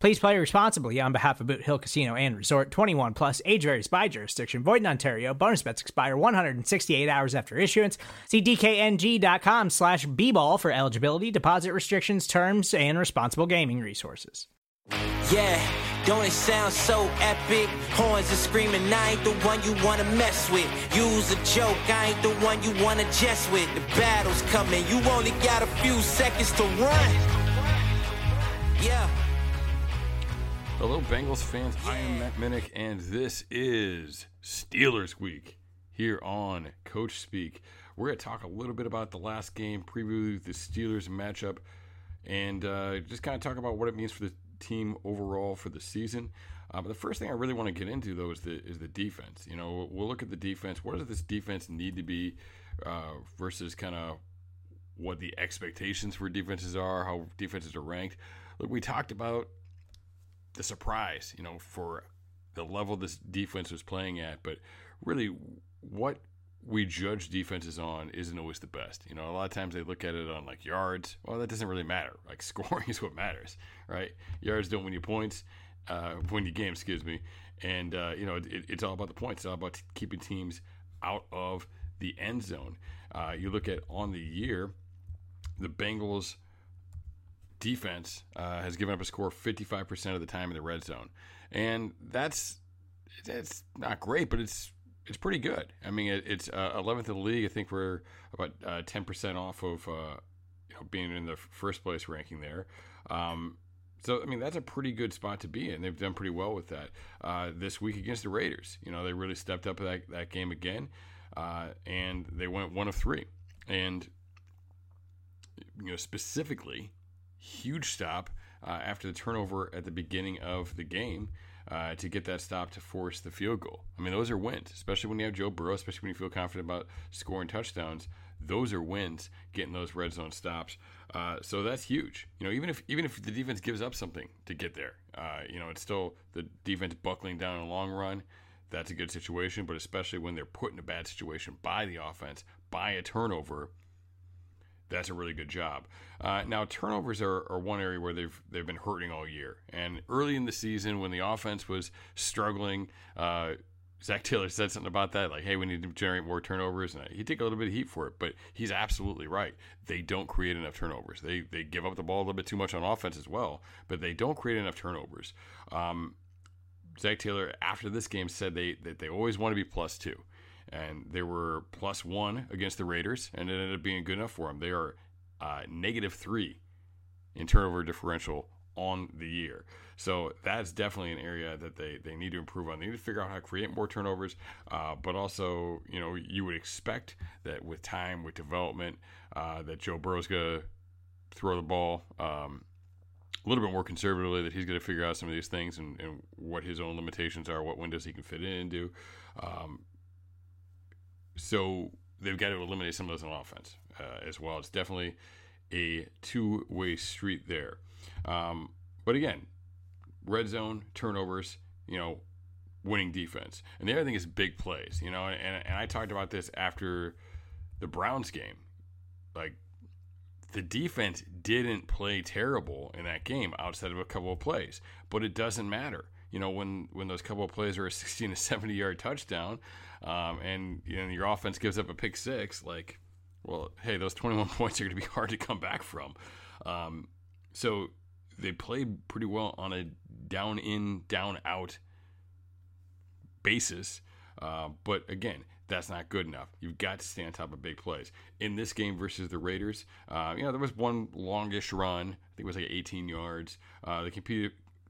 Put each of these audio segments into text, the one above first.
Please play responsibly on behalf of Boot Hill Casino and Resort. 21 plus, age varies by jurisdiction, void in Ontario. Bonus bets expire 168 hours after issuance. See DKNG.com/bball for eligibility, deposit restrictions, terms, and responsible gaming resources. Yeah, don't it sound so epic? Horns are screaming, I ain't the one you wanna mess with. Use a joke, I ain't the one you wanna jest with. The battle's coming, you only got a few seconds to run. Yeah. Hello, Bengals fans. I am Matt Minnick, and this is Steelers Week here on Coach Speak. We're going to talk a little bit about the last game, preview the Steelers matchup, and just kind of talk about what it means for the team overall for the season. But the first thing I really want to get into, though, is the defense. You know, we'll look at the defense. What does this defense need to be versus kind of what the expectations for defenses are, how defenses are ranked. Look, we talked about the surprise, you know, for the level this defense was playing at, but really what we judge defenses on isn't always the best. You know, a lot of times they look at it on like yards. Well, that doesn't really matter. Like scoring is what matters, right? Yards don't win you points, win you games, excuse me. And, you know, it's all about the points. It's all about keeping teams out of the end zone. You look at on the year, the Bengals defense has given up a score 55% of the time in the red zone, and that's not great, but it's pretty good. I mean, it's 11th in the league. I think we're about 10% off of being in the first place ranking there. So I mean, that's a pretty good spot to be in. They've done pretty well with that this week against the Raiders. You know, they really stepped up that game again, and they went 1 of 3, and you know specifically. Huge stop after the turnover at the beginning of the game to get that stop to force the field goal. I mean, those are wins, especially when you have Joe Burrow, especially when you feel confident about scoring touchdowns. Those are wins, getting those red zone stops. So that's huge. You know, even if the defense gives up something to get there, you know, it's still the defense buckling down in the long run. That's a good situation, but especially when they're put in a bad situation by the offense, by a turnover, that's a really good job. Now, turnovers are one area where they've been hurting all year. And early in the season, when the offense was struggling, Zach Taylor said something about that, like, hey, we need to generate more turnovers. And he took a little bit of heat for it, but he's absolutely right. They don't create enough turnovers. They give up the ball a little bit too much on offense as well, but they don't create enough turnovers. Zach Taylor, after this game, said that they always want to be +2. And they were +1 against the Raiders, and it ended up being good enough for them. They are -3 in turnover differential on the year. So that's definitely an area that they need to improve on. They need to figure out how to create more turnovers, but also, you know, you would expect that with time, with development, that Joe Burrow's going to throw the ball a little bit more conservatively, that he's going to figure out some of these things and what his own limitations are, what windows he can fit into. So they've got to eliminate some of those on offense as well. It's definitely a two-way street there. But again, red zone, turnovers, you know, winning defense. And the other thing is big plays, you know, and I talked about this after the Browns game. Like, the defense didn't play terrible in that game outside of a couple of plays, but it doesn't matter. You know, when those couple of plays are a 16 to 70 yard touchdown, and you know, your offense gives up a pick six, like, well, hey, those 21 points are going to be hard to come back from. So they played pretty well on a down in, down out basis, But again, that's not good enough. You've got to stay on top of big plays. In this game versus the Raiders, there was one longish run. I think it was like 18 yards. They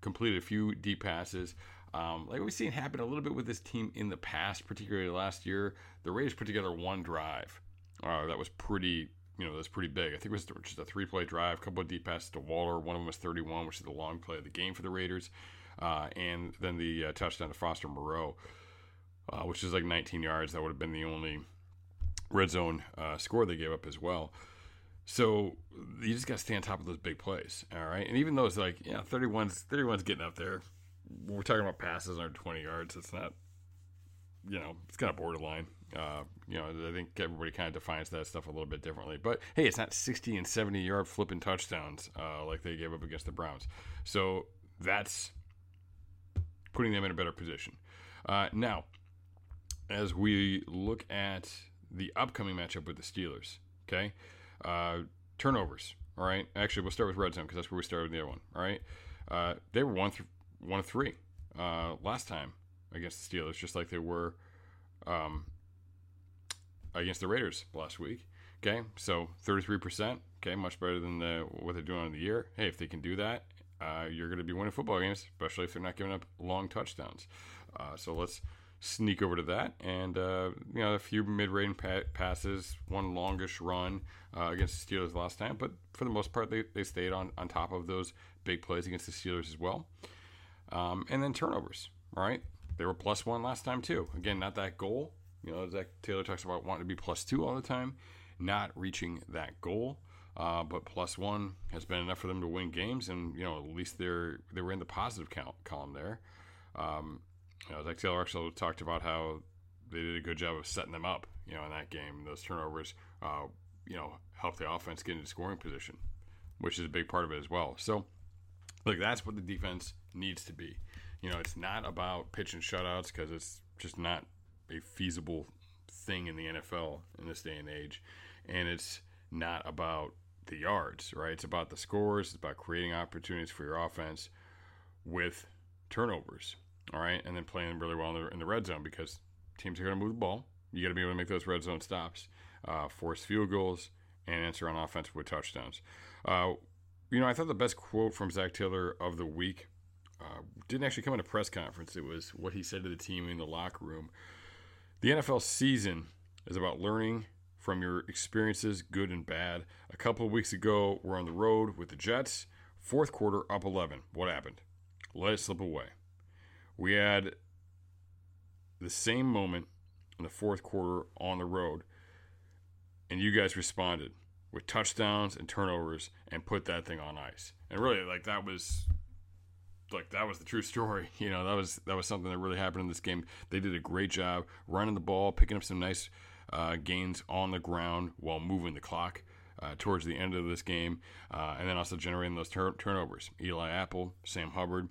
completed a few deep passes. Like we've seen happen a little bit with this team in the past, particularly last year, the Raiders put together one drive. That was pretty... that's pretty big. I think it was just a three-play drive, a couple of deep passes to Waller. One of them was 31, which is the long play of the game for the Raiders. And then the touchdown to Foster Moreau, which is like 19 yards. That would have been the only red zone score they gave up as well. So you just got to stay on top of those big plays, all right? And even though it's like, 31's getting up there. We're talking about passes under 20 yards. It's not... it's kind of borderline. I think everybody kind of defines that stuff a little bit differently. But, hey, it's not 60 and 70-yard flipping touchdowns like they gave up against the Browns. So that's putting them in a better position. Now, as we look at the upcoming matchup with the Steelers, okay, turnovers, all right? Actually, we'll start with red zone because that's where we started with the other one, all right? They were 1-3 last time against the Steelers, just like they were against the Raiders last week. Okay, so 33%. Okay, much better than what they're doing on the year. Hey, if they can do that, you're going to be winning football games, especially if they're not giving up long touchdowns. So let's sneak over to that. And, a few mid-range passes, one longish run against the Steelers last time. But for the most part, they stayed on top of those big plays against the Steelers as well. And then turnovers, all right? They were +1 last time, too. Again, not that goal. Zach Taylor talks about wanting to be +2 all the time. Not reaching that goal. But +1 has been enough for them to win games. And, at least they were in the positive column there. Zach Taylor also talked about how they did a good job of setting them up, in that game. And those turnovers, helped the offense get into scoring position, which is a big part of it as well. So, look, that's what the defense needs to be. It's not about pitching shutouts because it's just not a feasible thing in the NFL in this day and age. And it's not about the yards, right? It's about the scores. It's about creating opportunities for your offense with turnovers, all right? And then playing really well in the red zone because teams are going to move the ball. You got to be able to make those red zone stops, force field goals, and answer on offense with touchdowns. I thought the best quote from Zach Taylor of the week didn't actually come in a press conference. It was what he said to the team in the locker room. The NFL season is about learning from your experiences, good and bad. A couple of weeks ago, we're on the road with the Jets. Fourth quarter, up 11. What happened? Let it slip away. We had the same moment in the fourth quarter on the road, and you guys responded with touchdowns and turnovers and put that thing on ice. And really, that was the true story. That was something that really happened in this game. They did a great job running the ball, picking up some nice gains on the ground while moving the clock towards the end of this game, and then also generating those turnovers. Eli Apple, Sam Hubbard,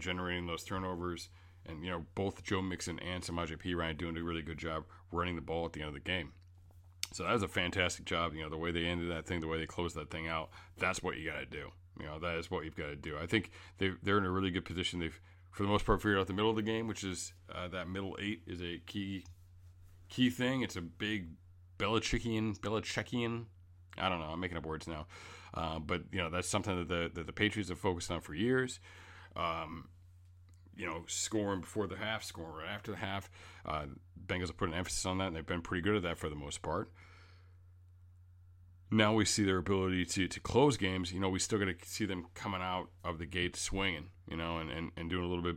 generating those turnovers, and both Joe Mixon and Samaje Perine doing a really good job running the ball at the end of the game. So that was a fantastic job. The way they ended that thing, the way they closed that thing out. That's what you got to do. That is what you've got to do. I think they're in a really good position. They've, for the most part, figured out the middle of the game, which is that middle eight is a key thing. It's a big Belichickian. I don't know. I'm making up words now. But, that's something that the Patriots have focused on for years. Scoring before the half, scoring right after the half. Bengals have put an emphasis on that, and they've been pretty good at that for the most part. Now we see their ability to close games. We still got to see them coming out of the gate swinging, and doing a little bit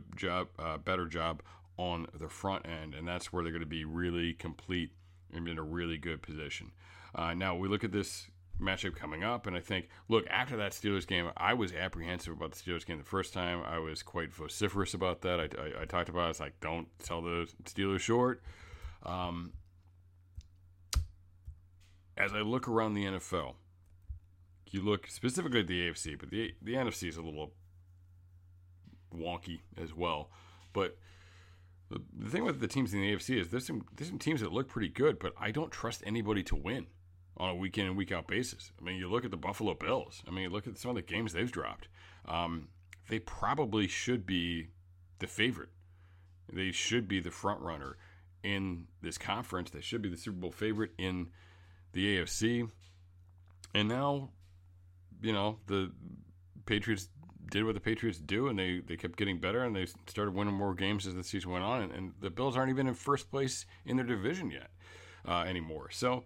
better job on the front end, and that's where they're going to be really complete and in a really good position. Now we look at this matchup coming up, and I think, look, after that Steelers game, I was apprehensive about the Steelers game the first time. I was quite vociferous about that. I talked about it. I was like, don't sell the Steelers short. As I look around the NFL, you look specifically at the AFC, but the NFC is a little wonky as well. But the thing with the teams in the AFC is there's some teams that look pretty good, but I don't trust anybody to win on a week in and week out basis. I mean, you look at the Buffalo Bills. I mean, you look at some of the games they've dropped. They probably should be the favorite. They should be the front runner. in this conference. They should be the Super Bowl favorite in the AFC. And now, you know, the Patriots did what the Patriots do, and they kept getting better, and they started winning more games as the season went on. And the Bills aren't even in first place in their division yet anymore. So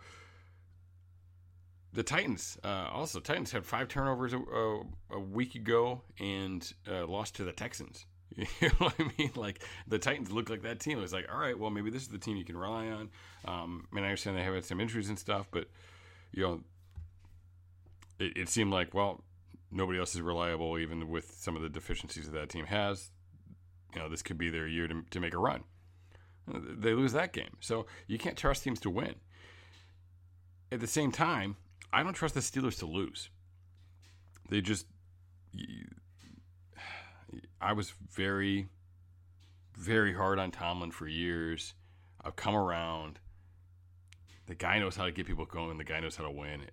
the Titans, Titans had 5 turnovers a week ago and lost to the Texans. You know what I mean? Like, the Titans looked like that team. It was like, all right, well, maybe this is the team you can rely on. I understand they have had some injuries and stuff, but, you know, it seemed like, well, nobody else is reliable, even with some of the deficiencies that team has. You know, this could be their year to make a run. They lose that game. So you can't trust teams to win. At the same time, I don't trust the Steelers to lose. They just... I was very, very hard on Tomlin for years. I've come around. The guy knows how to get people going. The guy knows how to win.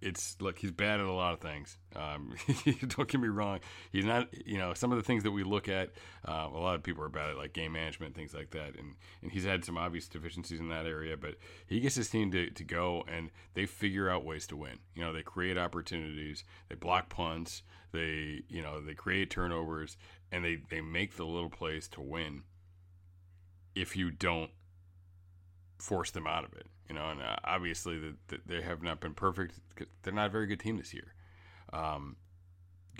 It's look, he's bad at a lot of things. Don't get me wrong. He's not, you know, some of the things that we look at, a lot of people are bad at, like game management, things like that. And he's had some obvious deficiencies in that area, but he gets his team to go, and they figure out ways to win. You know, they create opportunities, they block punts, they create turnovers, and they make the little plays to win if you don't force them out of it. You know, and obviously they have not been perfect. They're not a very good team this year. You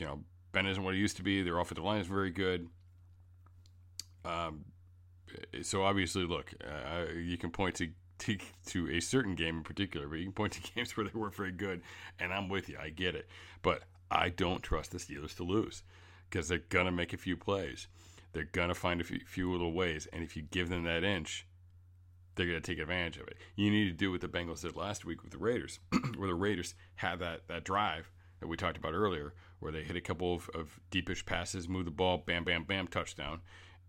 know, Ben isn't what he used to be. Their offensive line is very good. So obviously, look, you can point to a certain game in particular, but you can point to games where they weren't very good, and I'm with you. I get it. But I don't trust the Steelers to lose because they're going to make a few plays. They're going to find a few little ways, and if you give them that inch, they're going to take advantage of it. You need to do what the Bengals did last week with the Raiders, where the Raiders had that drive that we talked about earlier, where they hit a couple of deepish passes, move the ball, bam, bam, bam, touchdown,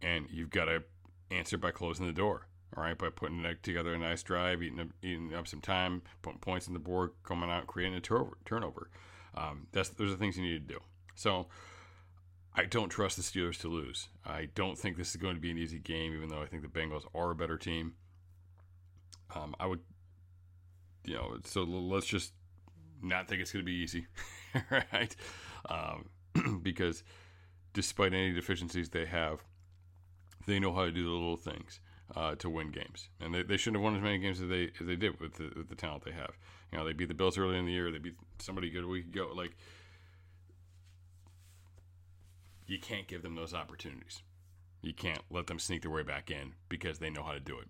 and you've got to answer by closing the door, all right, by putting together a nice drive, eating up some time, putting points on the board, coming out, creating a turnover. Those are the things you need to do. So I don't trust the Steelers to lose. I don't think this is going to be an easy game, even though I think the Bengals are a better team. So let's just not think it's going to be easy, right? Because despite any deficiencies they have, they know how to do the little things to win games. And they shouldn't have won as many games as they did with the talent they have. You know, they beat the Bills earlier in the year. They beat somebody good a week ago. Like, you can't give them those opportunities. You can't let them sneak their way back in because they know how to do it.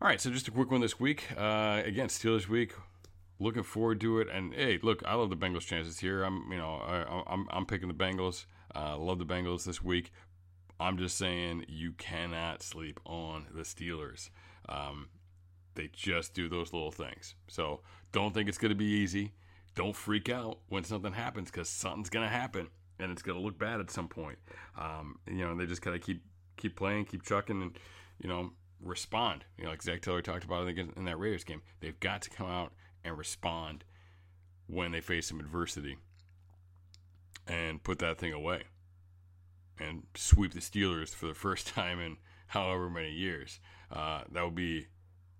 All right, so just a quick one this week. Again, Steelers week. Looking forward to it. And hey, look, I love the Bengals' chances here. I'm picking the Bengals. Love the Bengals this week. I'm just saying, you cannot sleep on the Steelers. They just do those little things. So don't think it's going to be easy. Don't freak out when something happens, because something's going to happen, and it's going to look bad at some point. They just got to keep playing, keep chucking, and respond. You know, like Zach Taylor talked about in that Raiders game, they've got to come out and respond when they face some adversity and put that thing away and sweep the Steelers for the first time in however many years. That would be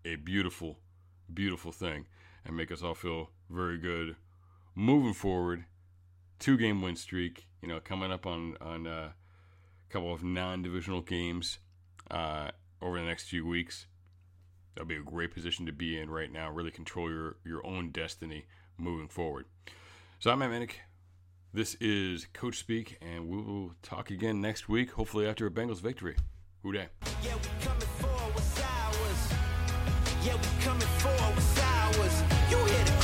a beautiful, beautiful thing and make us all feel very good moving forward. 2-game win streak, coming up on a couple of non-divisional games, over the next few weeks. That'll be a great position to be in right now. Really control your own destiny moving forward. So I'm Matt Minnick. This is Coach Speak, and we will talk again next week, hopefully after a Bengals victory. Who day? Yeah, we coming for what's ours. You hear the